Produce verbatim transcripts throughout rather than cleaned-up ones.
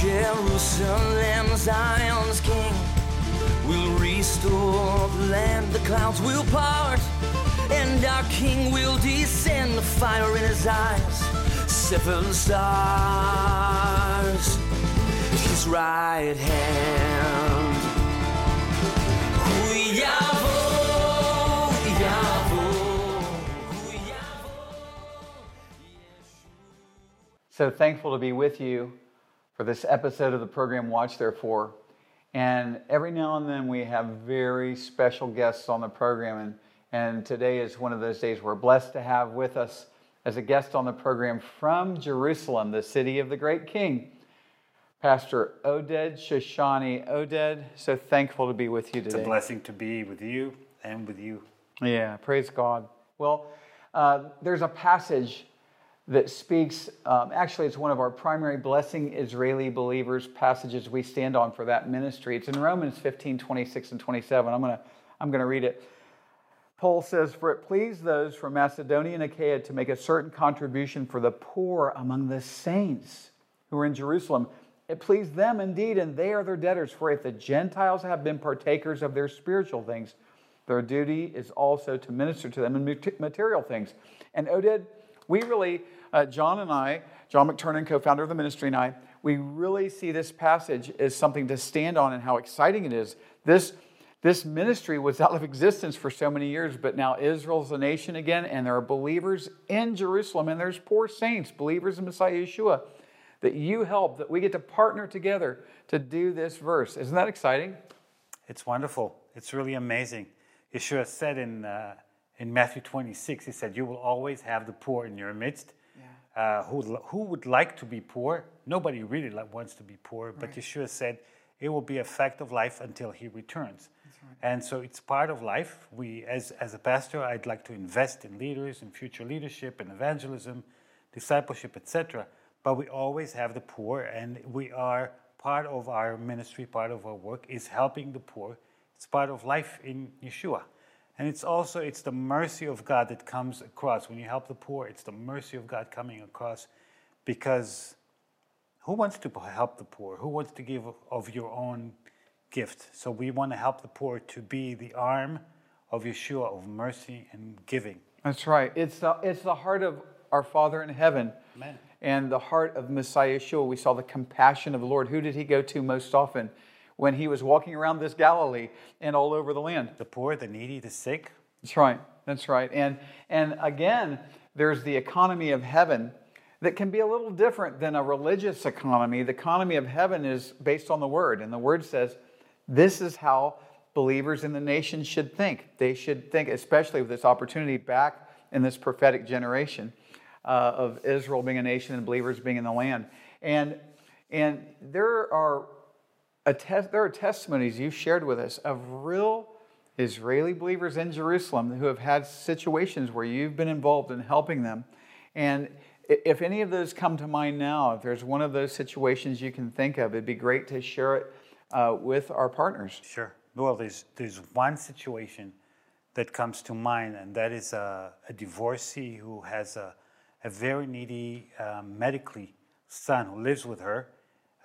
Jerusalem, Zion's king, will restore the land. The clouds will part, and our king will descend, the fire in his eyes, seven stars, his right hand. So thankful to be with you for this episode of the program Watch Therefore. And every now and then we have very special guests on the program. And, and today is one of those days we're blessed to have with us as a guest on the program from Jerusalem, the city of the great king, Pastor Oded Shoshani. Oded, so thankful to be with you today. It's a blessing to be with you and with you. Yeah, praise God. Well, uh, there's a passage that speaks, um, actually it's one of our primary Blessing Israeli Believers passages we stand on for that ministry. It's in Romans fifteen, twenty-six and twenty-seven. I'm gonna, I'm gonna read it. Paul says, "For it pleased those from Macedonia and Achaia to make a certain contribution for the poor among the saints who are in Jerusalem. It pleased them indeed, and they are their debtors. For if the Gentiles have been partakers of their spiritual things, their duty is also to minister to them in material things." And Oded, we really... Uh, John and I, John McTurnan, co-founder of the ministry, and I, we really see this passage as something to stand on and how exciting it is. This, this ministry was out of existence for so many years, but now Israel's a nation again, and there are believers in Jerusalem, and there's poor saints, believers in Messiah Yeshua, that you help, that we get to partner together to do this verse. Isn't that exciting? It's wonderful. It's really amazing. Yeshua said in, uh, in Matthew twenty-six, he said, "You will always have the poor in your midst." Uh, who, who would like to be poor? Nobody really wants to be poor, but right. Yeshua said it will be a fact of life until he returns. That's right. And so it's part of life. We, as, as a pastor, I'd like to invest in leaders, in future leadership, in evangelism, discipleship, et cetera. But we always have the poor, and we are part of our ministry, part of our work is helping the poor. It's part of life in Yeshua. And it's also, it's the mercy of God that comes across. When you help the poor, it's the mercy of God coming across, because who wants to help the poor? Who wants to give of your own gift? So we want to help the poor to be the arm of Yeshua, of mercy and giving. That's right. It's the, it's the heart of our Father in heaven. Amen. And the heart of Messiah Yeshua. We saw the compassion of the Lord. Who did he go to most often? When he was walking around this Galilee and all over the land. The poor, the needy, the sick. That's right. That's right. And and again, there's the economy of heaven that can be a little different than a religious economy. The economy of heaven is based on the Word. And the Word says, this is how believers in the nation should think. They should think, especially with this opportunity back in this prophetic generation uh, of Israel being a nation and believers being in the land. And, and there are... A te- there are testimonies you've shared with us of real Israeli believers in Jerusalem who have had situations where you've been involved in helping them. And if any of those come to mind now, if there's one of those situations you can think of, it'd be great to share it uh, with our partners. Sure. Well, there's there's one situation that comes to mind, and that is a, a divorcee who has a, a very needy uh, medically son who lives with her.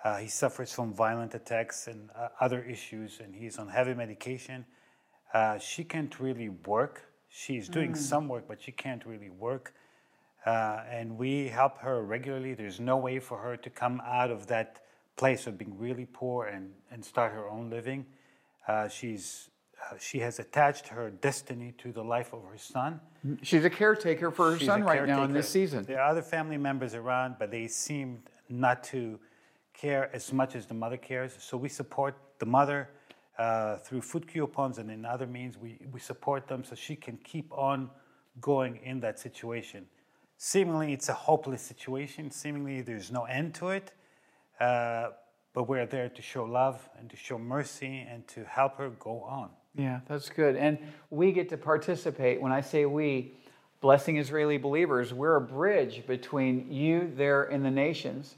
Uh, he suffers from violent attacks and uh, other issues, and he's on heavy medication. Uh, she can't really work. She's doing mm. some work, but she can't really work. Uh, and we help her regularly. There's no way for her to come out of that place of being really poor and, and start her own living. Uh, she's uh, she has attached her destiny to the life of her son. She's a caretaker for her she's son right caretaker. Now in this season. There are other family members around, but they seemed not to care as much as the mother cares. So we support the mother uh, through food coupons and in other means. We, we support them so she can keep on going in that situation. Seemingly, it's a hopeless situation. Seemingly, there's no end to it. Uh, but we're there to show love and to show mercy and to help her go on. Yeah, that's good. And we get to participate. When I say we, Blessing Israeli Believers, we're a bridge between you there in the nations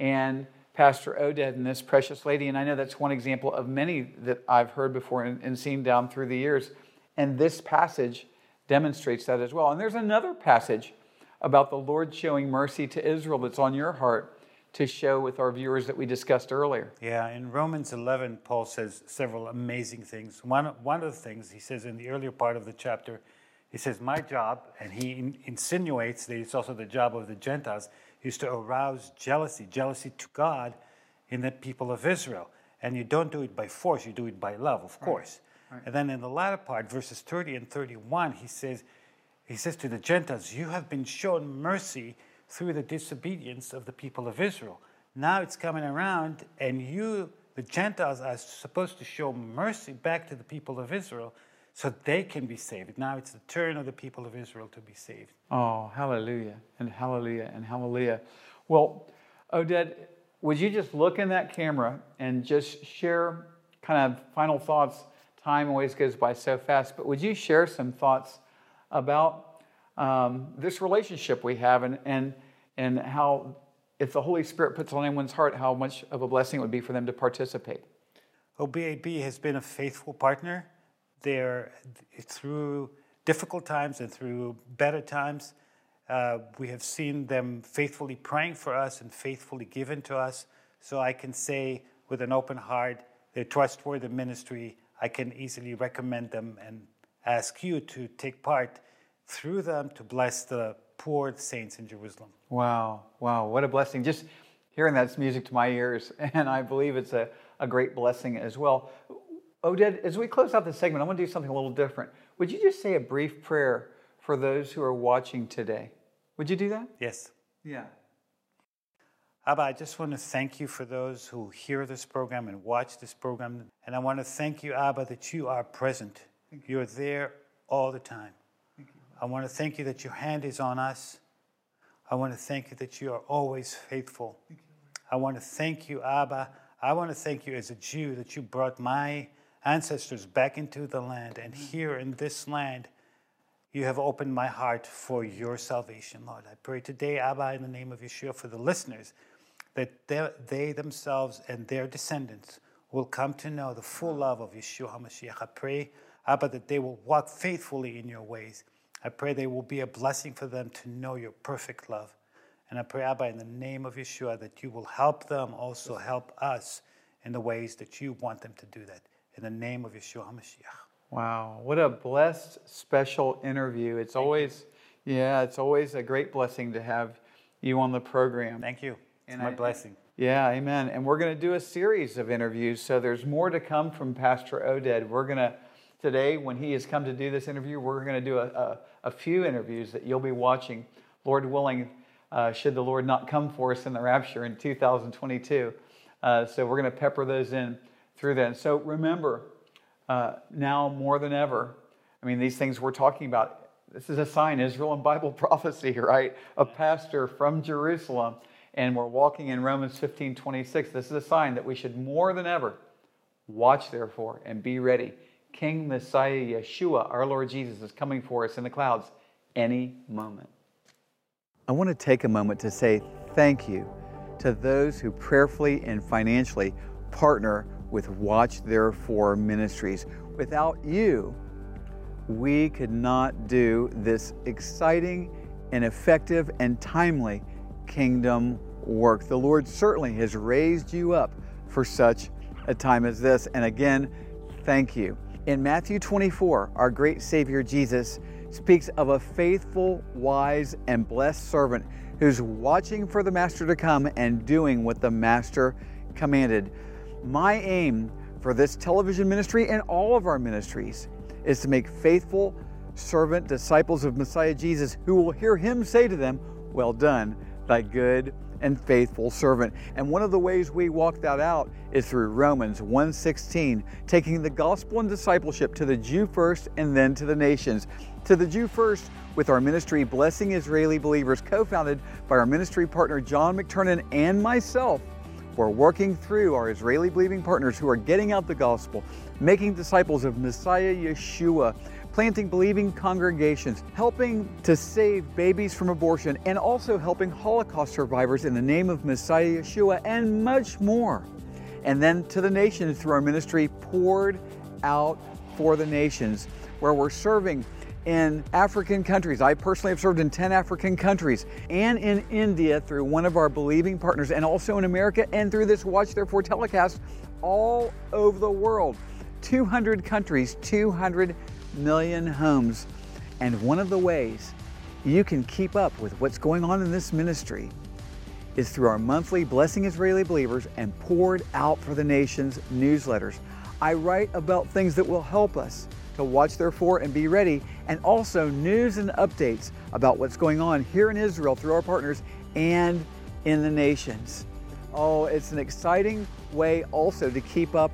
and Pastor Oded and this precious lady. And I know that's one example of many that I've heard before and, and seen down through the years. And this passage demonstrates that as well. And there's another passage about the Lord showing mercy to Israel that's on your heart to show with our viewers that we discussed earlier. Yeah, in Romans eleven, Paul says several amazing things. One, one of the things he says in the earlier part of the chapter, he says, my job, and he in, insinuates that it's also the job of the Gentiles, is to arouse jealousy, jealousy to God in the people of Israel. And you don't do it by force, you do it by love, of course. Right. Right. And then in the latter part, verses thirty and thirty-one, he says, he says to the Gentiles, you have been shown mercy through the disobedience of the people of Israel. Now it's coming around, and you, the Gentiles, are supposed to show mercy back to the people of Israel so they can be saved. Now it's the turn of the people of Israel to be saved. Oh, hallelujah, and hallelujah, and hallelujah. Well, Oded, would you just look in that camera and just share kind of final thoughts? Time always goes by so fast, but would you share some thoughts about Um, this relationship we have, and, and and how if the Holy Spirit puts on anyone's heart, how much of a blessing it would be for them to participate. O B A B has been a faithful partner. They're, through difficult times and through better times, uh, we have seen them faithfully praying for us and faithfully giving to us. So I can say with an open heart, they're trustworthy ministry. I can easily recommend them and ask you to take part through them to bless the poor saints in Jerusalem. Wow, wow, what a blessing. Just hearing that's music to my ears, and I believe it's a, a great blessing as well. Oded, as we close out this segment, I want to do something a little different. Would you just say a brief prayer for those who are watching today? Would you do that? Yes. Yeah. Abba, I just want to thank you for those who hear this program and watch this program. And I want to thank you, Abba, that you are present. You're there all the time. I want to thank you that your hand is on us. I want to thank you that you are always faithful. I want to thank you, Abba. I want to thank you as a Jew that you brought my ancestors back into the land. And here in this land, you have opened my heart for your salvation, Lord. I pray today, Abba, in the name of Yeshua, for the listeners, that they, they themselves and their descendants will come to know the full love of Yeshua HaMashiach. I pray, Abba, that they will walk faithfully in your ways. I pray they will be a blessing for them to know your perfect love. And I pray, Abba, in the name of Yeshua, that you will help them also help us in the ways that you want them to do that. In the name of Yeshua HaMashiach. Wow, what a blessed, special interview. It's Thank always, you. yeah, it's always a great blessing to have you on the program. Thank you. It's and my I, blessing. Yeah, amen. And we're going to do a series of interviews, so there's more to come from Pastor Oded. We're going to Today, when he has come to do this interview, we're going to do a, a, a few interviews that you'll be watching, Lord willing, uh, should the Lord not come for us in the rapture in two thousand twenty-two. Uh, so we're going to pepper those in through that. And so remember, uh, now more than ever, I mean, these things we're talking about, this is a sign, Israel and Bible prophecy, right? A pastor from Jerusalem, and we're walking in Romans fifteen twenty-six. This is a sign that we should more than ever watch, therefore, and be ready. King Messiah Yeshua, our Lord Jesus, is coming for us in the clouds any moment. I want to take a moment to say thank you to those who prayerfully and financially partner with Watch Therefore Ministries. Without you, we could not do this exciting and effective and timely kingdom work. The Lord certainly has raised you up for such a time as this. And again, thank you. In Matthew twenty-four, our great Savior Jesus speaks of a faithful, wise, and blessed servant who's watching for the Master to come and doing what the Master commanded. My aim for this television ministry and all of our ministries is to make faithful servant disciples of Messiah Jesus who will hear him say to them, "Well done, thy good and faithful servant." And one of the ways we walk that out is through Romans one sixteen, taking the gospel and discipleship to the Jew first and then to the nations. To the Jew first with our ministry Blessing Israeli Believers, co-founded by our ministry partner John McTurnan and myself. We're working through our Israeli believing partners who are getting out the gospel, making disciples of Messiah Yeshua, planting believing congregations, helping to save babies from abortion, and also helping Holocaust survivors in the name of Messiah Yeshua, and much more. And then to the nations through our ministry Poured Out for the Nations, where we're serving in African countries. I personally have served in ten African countries and in India through one of our believing partners, and also in America and through this Watch Therefore telecast all over the world. two hundred countries, two hundred million homes. And one of the ways you can keep up with what's going on in this ministry is through our monthly Blessing Israeli Believers and Poured Out for the Nations newsletters. I write about things that will help us to watch therefore and be ready, and also news and updates about what's going on here in Israel through our partners and in the nations. Oh, it's an exciting way also to keep up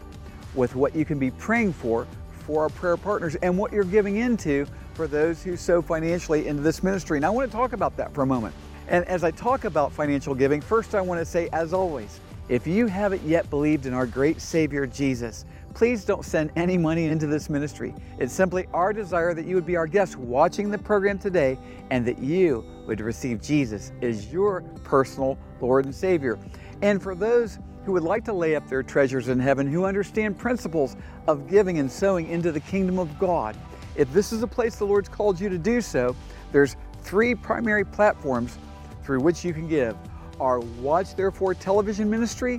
with what you can be praying for for our prayer partners and what you're giving into for those who sow financially into this ministry. And I want to talk about that for a moment. And as I talk about financial giving, first I want to say, as always, if you haven't yet believed in our great Savior Jesus, please don't send any money into this ministry. It's simply our desire that you would be our guest watching the program today and that you would receive Jesus as your personal Lord and Savior. And for those who would like to lay up their treasures in heaven, who understand principles of giving and sowing into the kingdom of God, if this is a place the Lord's called you to do so, there's three primary platforms through which you can give: our Watch Therefore television ministry,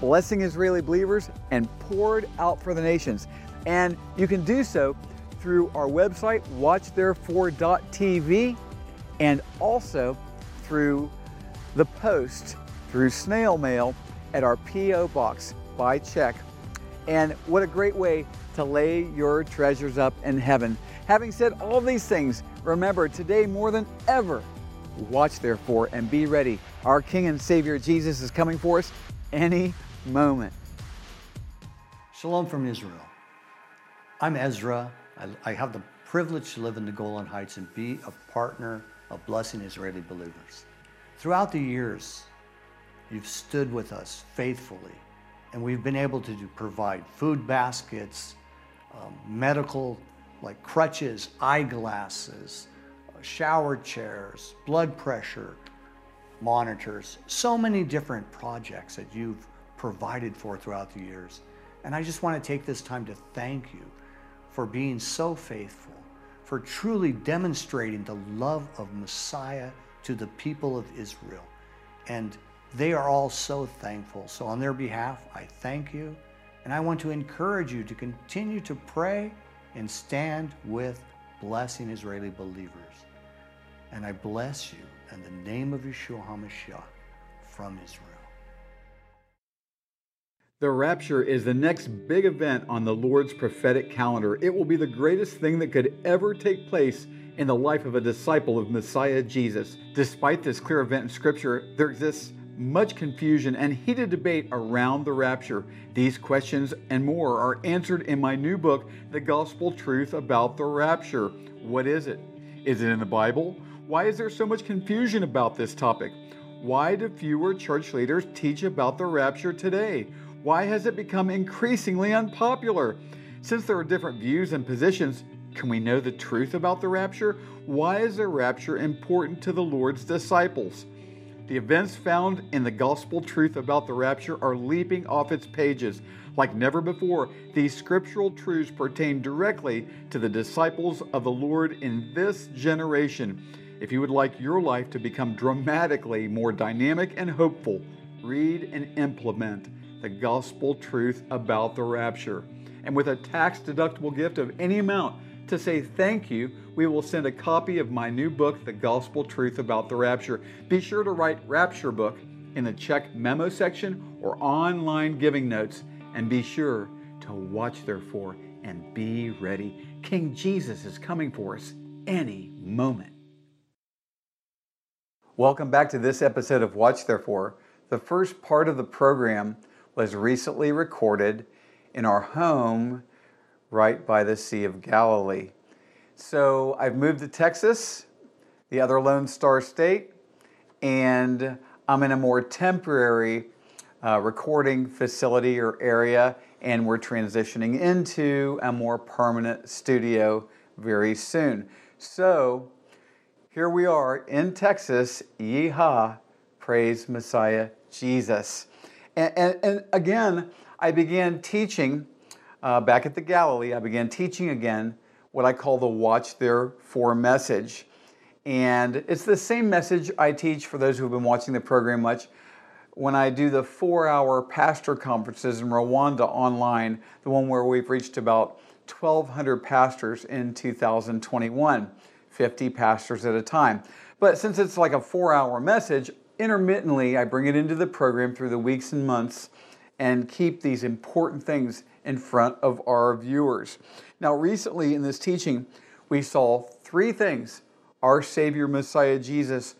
Blessing Israeli Believers, and Poured Out for the Nations. And you can do so through our website, watch therefore dot t v, and also through the post, through snail mail at our P O box by check. And what a great way to lay your treasures up in heaven. Having said all these things, remember today more than ever, watch therefore and be ready. Our King and Savior Jesus is coming for us any moment. Shalom from Israel. I'm Ezra. I, I have the privilege to live in the Golan Heights and be a partner of Blessing Israeli Believers. Throughout the years, you've stood with us faithfully, and we've been able to do, provide food baskets, um, medical like crutches, eyeglasses, shower chairs, blood pressure monitors, so many different projects that you've provided for throughout the years. And I just want to take this time to thank you for being so faithful, for truly demonstrating the love of Messiah to the people of Israel. And they are all so thankful. So on their behalf, I thank you. And I want to encourage you to continue to pray and stand with Blessing Israeli Believers. And I bless you in the name of Yeshua HaMashiach from Israel. The rapture is the next big event on the Lord's prophetic calendar. It will be the greatest thing that could ever take place in the life of a disciple of Messiah Jesus. Despite this clear event in Scripture, there exists much confusion and heated debate around the rapture. These questions and more are answered in my new book, The Gospel Truth About the Rapture. What is it? Is it in the Bible? Why is there so much confusion about this topic? Why do fewer church leaders teach about the rapture today? Why has it become increasingly unpopular? Since there are different views and positions, can we know the truth about the rapture? Why is the rapture important to the Lord's disciples? The events found in the Gospel Truth About the Rapture are leaping off its pages. Like never before, these scriptural truths pertain directly to the disciples of the Lord in this generation. If you would like your life to become dramatically more dynamic and hopeful, read and implement The Gospel Truth About the Rapture. And with a tax-deductible gift of any amount, to say thank you, we will send a copy of my new book, The Gospel Truth About the Rapture. Be sure to write Rapture Book in the check memo section or online giving notes, and be sure to watch therefore and be ready. King Jesus is coming for us any moment. Welcome back to this episode of Watch Therefore. The first part of the program was recently recorded in our home right by the Sea of Galilee. So I've moved to Texas, the other Lone Star State, and I'm in a more temporary uh, recording facility or area, and we're transitioning into a more permanent studio very soon. So here we are in Texas. Yeehaw, praise Messiah Jesus. And, and, and again, I began teaching uh, back at the Galilee. I began teaching again what I call the Watch Therefore message. And it's the same message I teach for those who have been watching the program much when I do the four-hour pastor conferences in Rwanda online, the one where we've reached about twelve hundred pastors in two thousand twenty-one, fifty pastors at a time. But since it's like a four-hour message, intermittently I bring it into the program through the weeks and months and keep these important things in front of our viewers. Now, recently in this teaching, we saw three things our Savior Messiah Jesus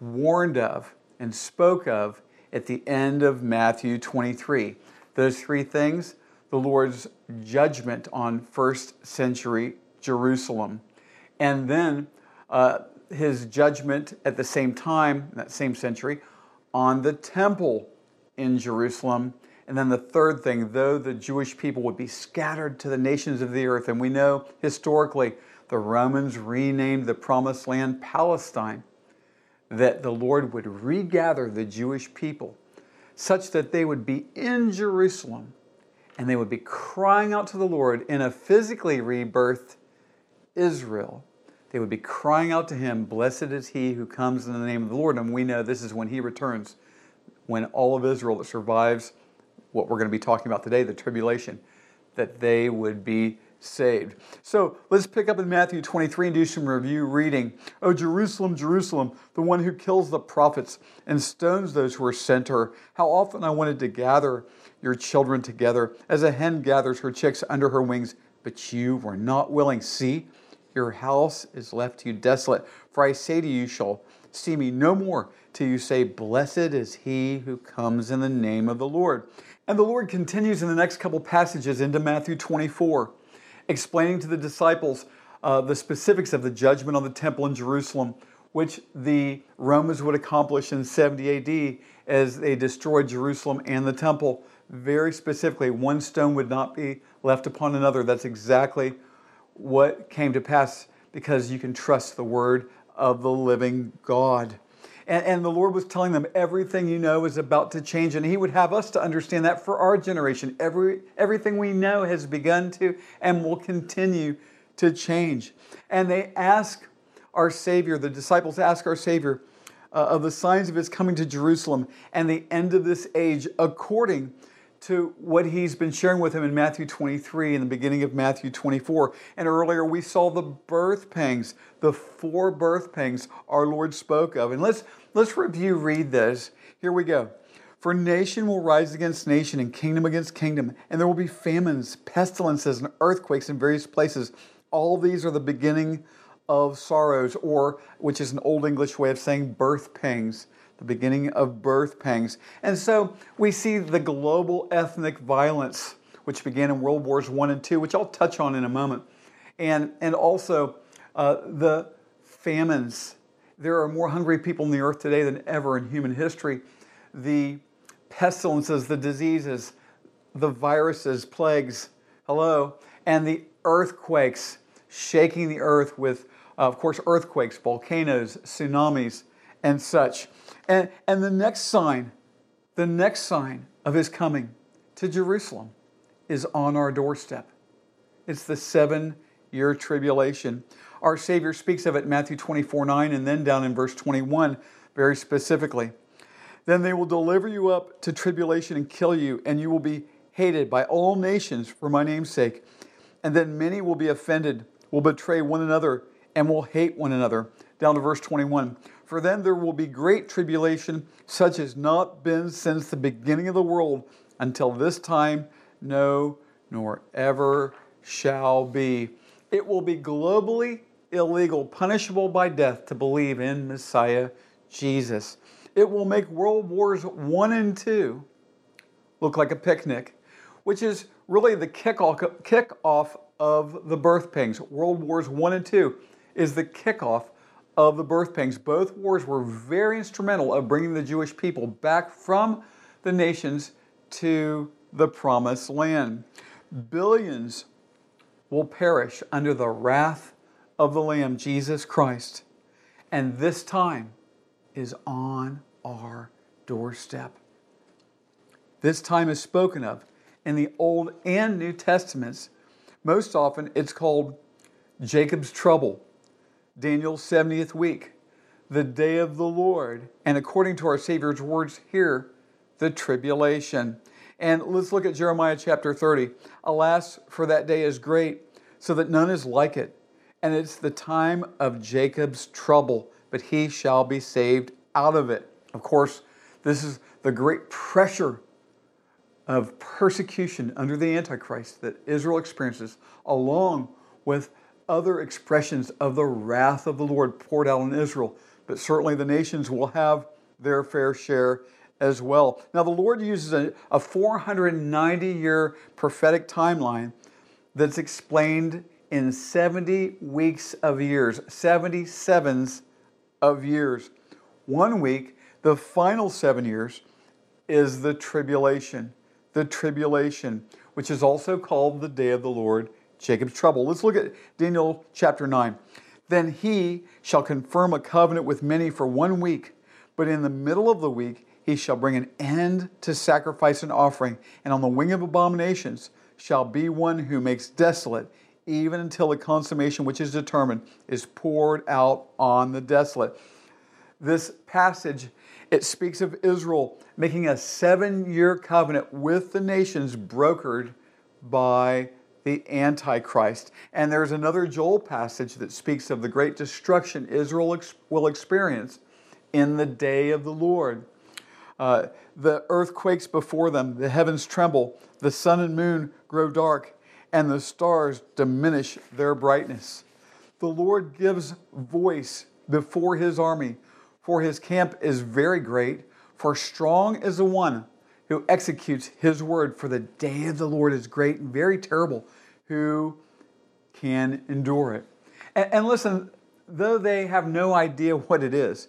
warned of and spoke of at the end of Matthew twenty-three. Those three things: the Lord's judgment on first century Jerusalem, and then uh, his judgment at the same time, that same century, on the temple in Jerusalem. And then the third thing, though the Jewish people would be scattered to the nations of the earth, and we know historically the Romans renamed the Promised Land Palestine, that the Lord would regather the Jewish people such that they would be in Jerusalem and they would be crying out to the Lord in a physically rebirthed Israel. They would be crying out to Him, "Blessed is He who comes in the name of the Lord." And we know this is when He returns, when all of Israel that survives what we're going to be talking about today, the tribulation, that they would be saved. So let's pick up in Matthew twenty-three and do some review reading. "O Jerusalem, Jerusalem, the one who kills the prophets and stones those who are sent her. How often I wanted to gather your children together as a hen gathers her chicks under her wings, but you were not willing. See, your house is left to you desolate. For I say to you, you shall see me no more till you say, Blessed is he who comes in the name of the Lord." And the Lord continues in the next couple passages into Matthew twenty-four. Explaining to the disciples uh, the specifics of the judgment on the temple in Jerusalem, which the Romans would accomplish in seventy A D as they destroyed Jerusalem and the temple. Very specifically, one stone would not be left upon another. That's exactly what came to pass because you can trust the word of the living God. And, and the Lord was telling them, everything you know is about to change. And He would have us to understand that for our generation. Every, everything we know has begun to and will continue to change. And they ask our Savior, the disciples ask our Savior uh, of the signs of His coming to Jerusalem and the end of this age according to what He's been sharing with them in Matthew twenty-three and the beginning of Matthew twenty-four. And earlier we saw the birth pangs, the four birth pangs our Lord spoke of. And let's let's review, read this. Here we go. "For nation will rise against nation and kingdom against kingdom, and there will be famines, pestilences, and earthquakes in various places. All these are the beginning of sorrows," or, which is an old English way of saying birth pangs, the beginning of birth pangs. And so we see the global ethnic violence, which began in World Wars One and Two, which I'll touch on in a moment, and, and also uh, the famines. There are more hungry people on the earth today than ever in human history. The pestilences, the diseases, the viruses, plagues, hello, and the earthquakes, shaking the earth with, uh, of course, earthquakes, volcanoes, tsunamis, and such. And, and the next sign, the next sign of His coming to Jerusalem is on our doorstep. It's the seven-year tribulation. Our Savior speaks of it in Matthew twenty-four nine and then down in verse twenty-one very specifically. "Then they will deliver you up to tribulation and kill you, and you will be hated by all nations for my name's sake. And then many will be offended, will betray one another, and will hate one another." Down to verse twenty-one. "For then there will be great tribulation, such as not been since the beginning of the world, until this time, no, nor ever shall be." It will be globally illegal, punishable by death, to believe in Messiah Jesus. It will make World Wars One and Two look like a picnic, which is really the kickoff of the birth pangs. World Wars One and Two is the kickoff of the birth pangs. Both wars were very instrumental of bringing the Jewish people back from the nations to the Promised Land. Billions will perish under the wrath of the Lamb, Jesus Christ. And this time is on our doorstep. This time is spoken of in the Old and New Testaments. Most often it's called Jacob's trouble, Daniel's seventieth week, the day of the Lord, and according to our Savior's words here, the tribulation. And let's look at Jeremiah chapter thirty. Alas, for that day is great, so that none is like it. And it's the time of Jacob's trouble, but he shall be saved out of it. Of course, this is the great pressure of persecution under the Antichrist that Israel experiences, along with other expressions of the wrath of the Lord poured out on Israel. But certainly the nations will have their fair share as well. Now, the Lord uses a, a four hundred ninety year prophetic timeline that's explained in seventy weeks of years, seventy sevens of years. One week, the final seven years, is the tribulation, the tribulation, which is also called the day of the Lord, Jacob's trouble. Let's look at Daniel chapter nine. Then he shall confirm a covenant with many for one week, but in the middle of the week, he shall bring an end to sacrifice and offering, and on the wing of abominations shall be one who makes desolate, even until the consummation which is determined is poured out on the desolate. This passage, it speaks of Israel making a seven year covenant with the nations brokered by the Antichrist. And there's another Joel passage that speaks of the great destruction Israel ex- will experience in the day of the Lord. Uh, the earth quakes before them, the heavens tremble, the sun and moon grow dark, and the stars diminish their brightness. The Lord gives voice before His army, for His camp is very great, for strong is the one who executes His word, for the day of the Lord is great and very terrible. Who can endure it? And, and listen, though they have no idea what it is,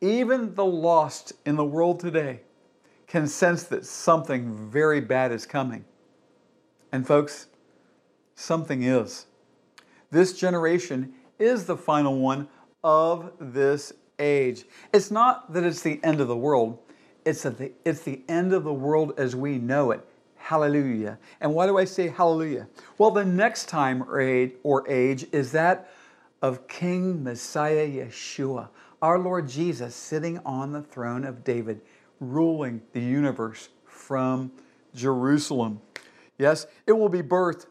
even the lost in the world today can sense that something very bad is coming. And folks, something is. This generation is the final one of this age. It's not that it's the end of the world. It's the, it's the end of the world as we know it. Hallelujah. And why do I say hallelujah? Well, the next time or age, or age is that of King Messiah Yeshua, our Lord Jesus, sitting on the throne of David, ruling the universe from Jerusalem. Yes, it will be birthed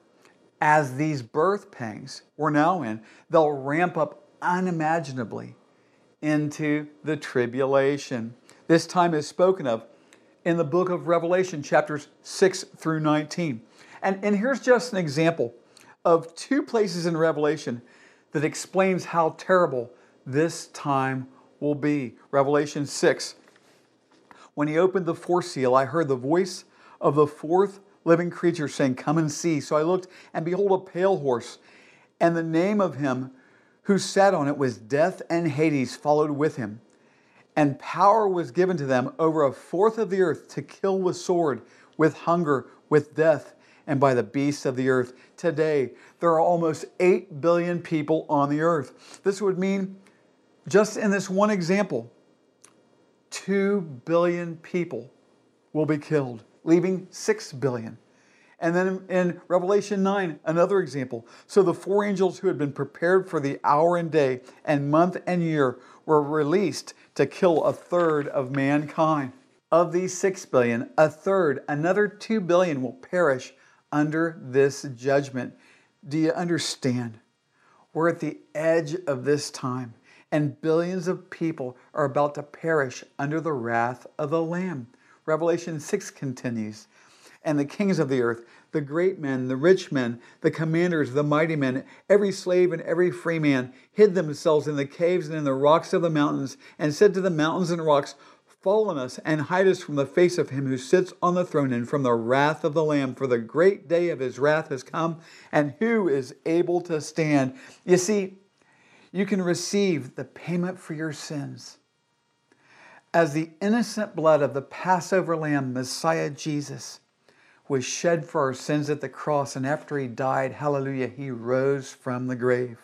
as these birth pangs we're now in. They'll ramp up unimaginably into the tribulation. This time is spoken of in the book of Revelation, chapters six through nineteen. And, and here's just an example of two places in Revelation that explains how terrible this time will be. Revelation six. When he opened the fourth seal, I heard the voice of the fourth living creature saying, "Come and see." So I looked, and behold, a pale horse, and the name of him who sat on it was Death, and Hades followed with him. And power was given to them over a fourth of the earth to kill with sword, with hunger, with death, and by the beasts of the earth. Today, there are almost eight billion people on the earth. This would mean, just in this one example, two billion people will be killed, leaving six billion. And then in Revelation nine, another example. So the four angels who had been prepared for the hour and day and month and year were released to kill a third of mankind. Of these six billion, a third, another two billion will perish under this judgment. Do you understand? We're at the edge of this time, and billions of people are about to perish under the wrath of the Lamb. Revelation six continues. And the kings of the earth, the great men, the rich men, the commanders, the mighty men, every slave and every free man hid themselves in the caves and in the rocks of the mountains, and said to the mountains and rocks, "Fall on us and hide us from the face of him who sits on the throne and from the wrath of the Lamb, for the great day of his wrath has come, and who is able to stand?" You see, you can receive the payment for your sins as the innocent blood of the Passover Lamb, Messiah Jesus, was shed for our sins at the cross, and after he died, hallelujah, he rose from the grave.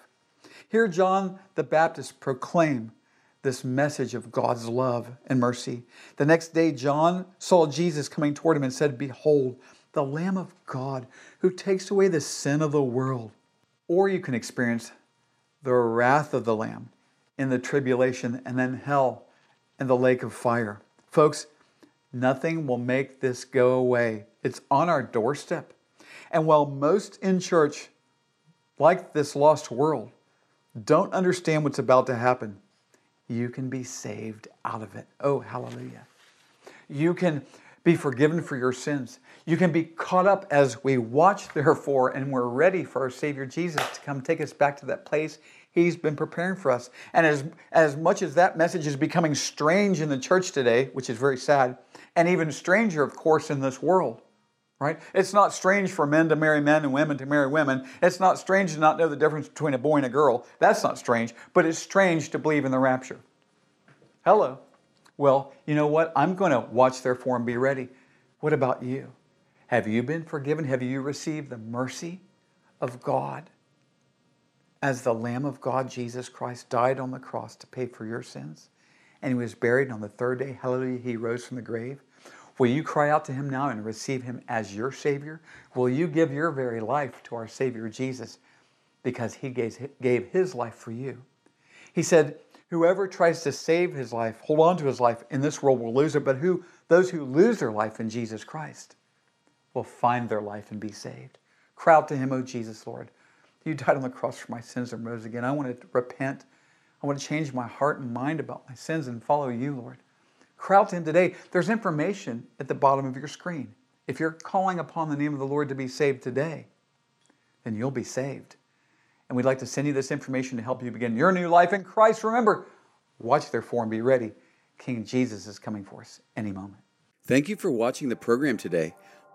Here John the Baptist proclaimed this message of God's love and mercy. The next day John saw Jesus coming toward him and said, "Behold, the Lamb of God who takes away the sin of the world." or you can experience the wrath of the Lamb in the tribulation and then hell and the lake of fire. Folks, nothing will make this go away. It's on our doorstep. And while most in church, like this lost world, don't understand what's about to happen, you can be saved out of it. Oh, hallelujah. You can be forgiven for your sins. You can be caught up as we watch, therefore, and we're ready for our Savior Jesus to come take us back to that place He's been preparing for us. And as, as much as that message is becoming strange in the church today, which is very sad, and even stranger, of course, in this world, right? It's not strange for men to marry men and women to marry women. It's not strange to not know the difference between a boy and a girl. That's not strange, but it's strange to believe in the rapture. Hello. Well, you know what? I'm going to watch therefore and be ready. What about you? Have you been forgiven? Have you received the mercy of God as the Lamb of God, Jesus Christ, died on the cross to pay for your sins? And He was buried, and on the third day, hallelujah, He rose from the grave. Will you cry out to Him now and receive Him as your Savior? Will you give your very life to our Savior Jesus because He gave His life for you? He said, whoever tries to save his life, hold on to his life, in this world will lose it, but who those who lose their life in Jesus Christ will find their life and be saved. Cry out to Him, O Jesus, Lord, You died on the cross for my sins and rose again. I want to repent. I want to change my heart and mind about my sins and follow You, Lord. Cry out to Him today. There's information at the bottom of your screen. If you're calling upon the name of the Lord to be saved today, then you'll be saved. And we'd like to send you this information to help you begin your new life in Christ. Remember, watch therefore and be ready. King Jesus is coming for us any moment. Thank you for watching the program today.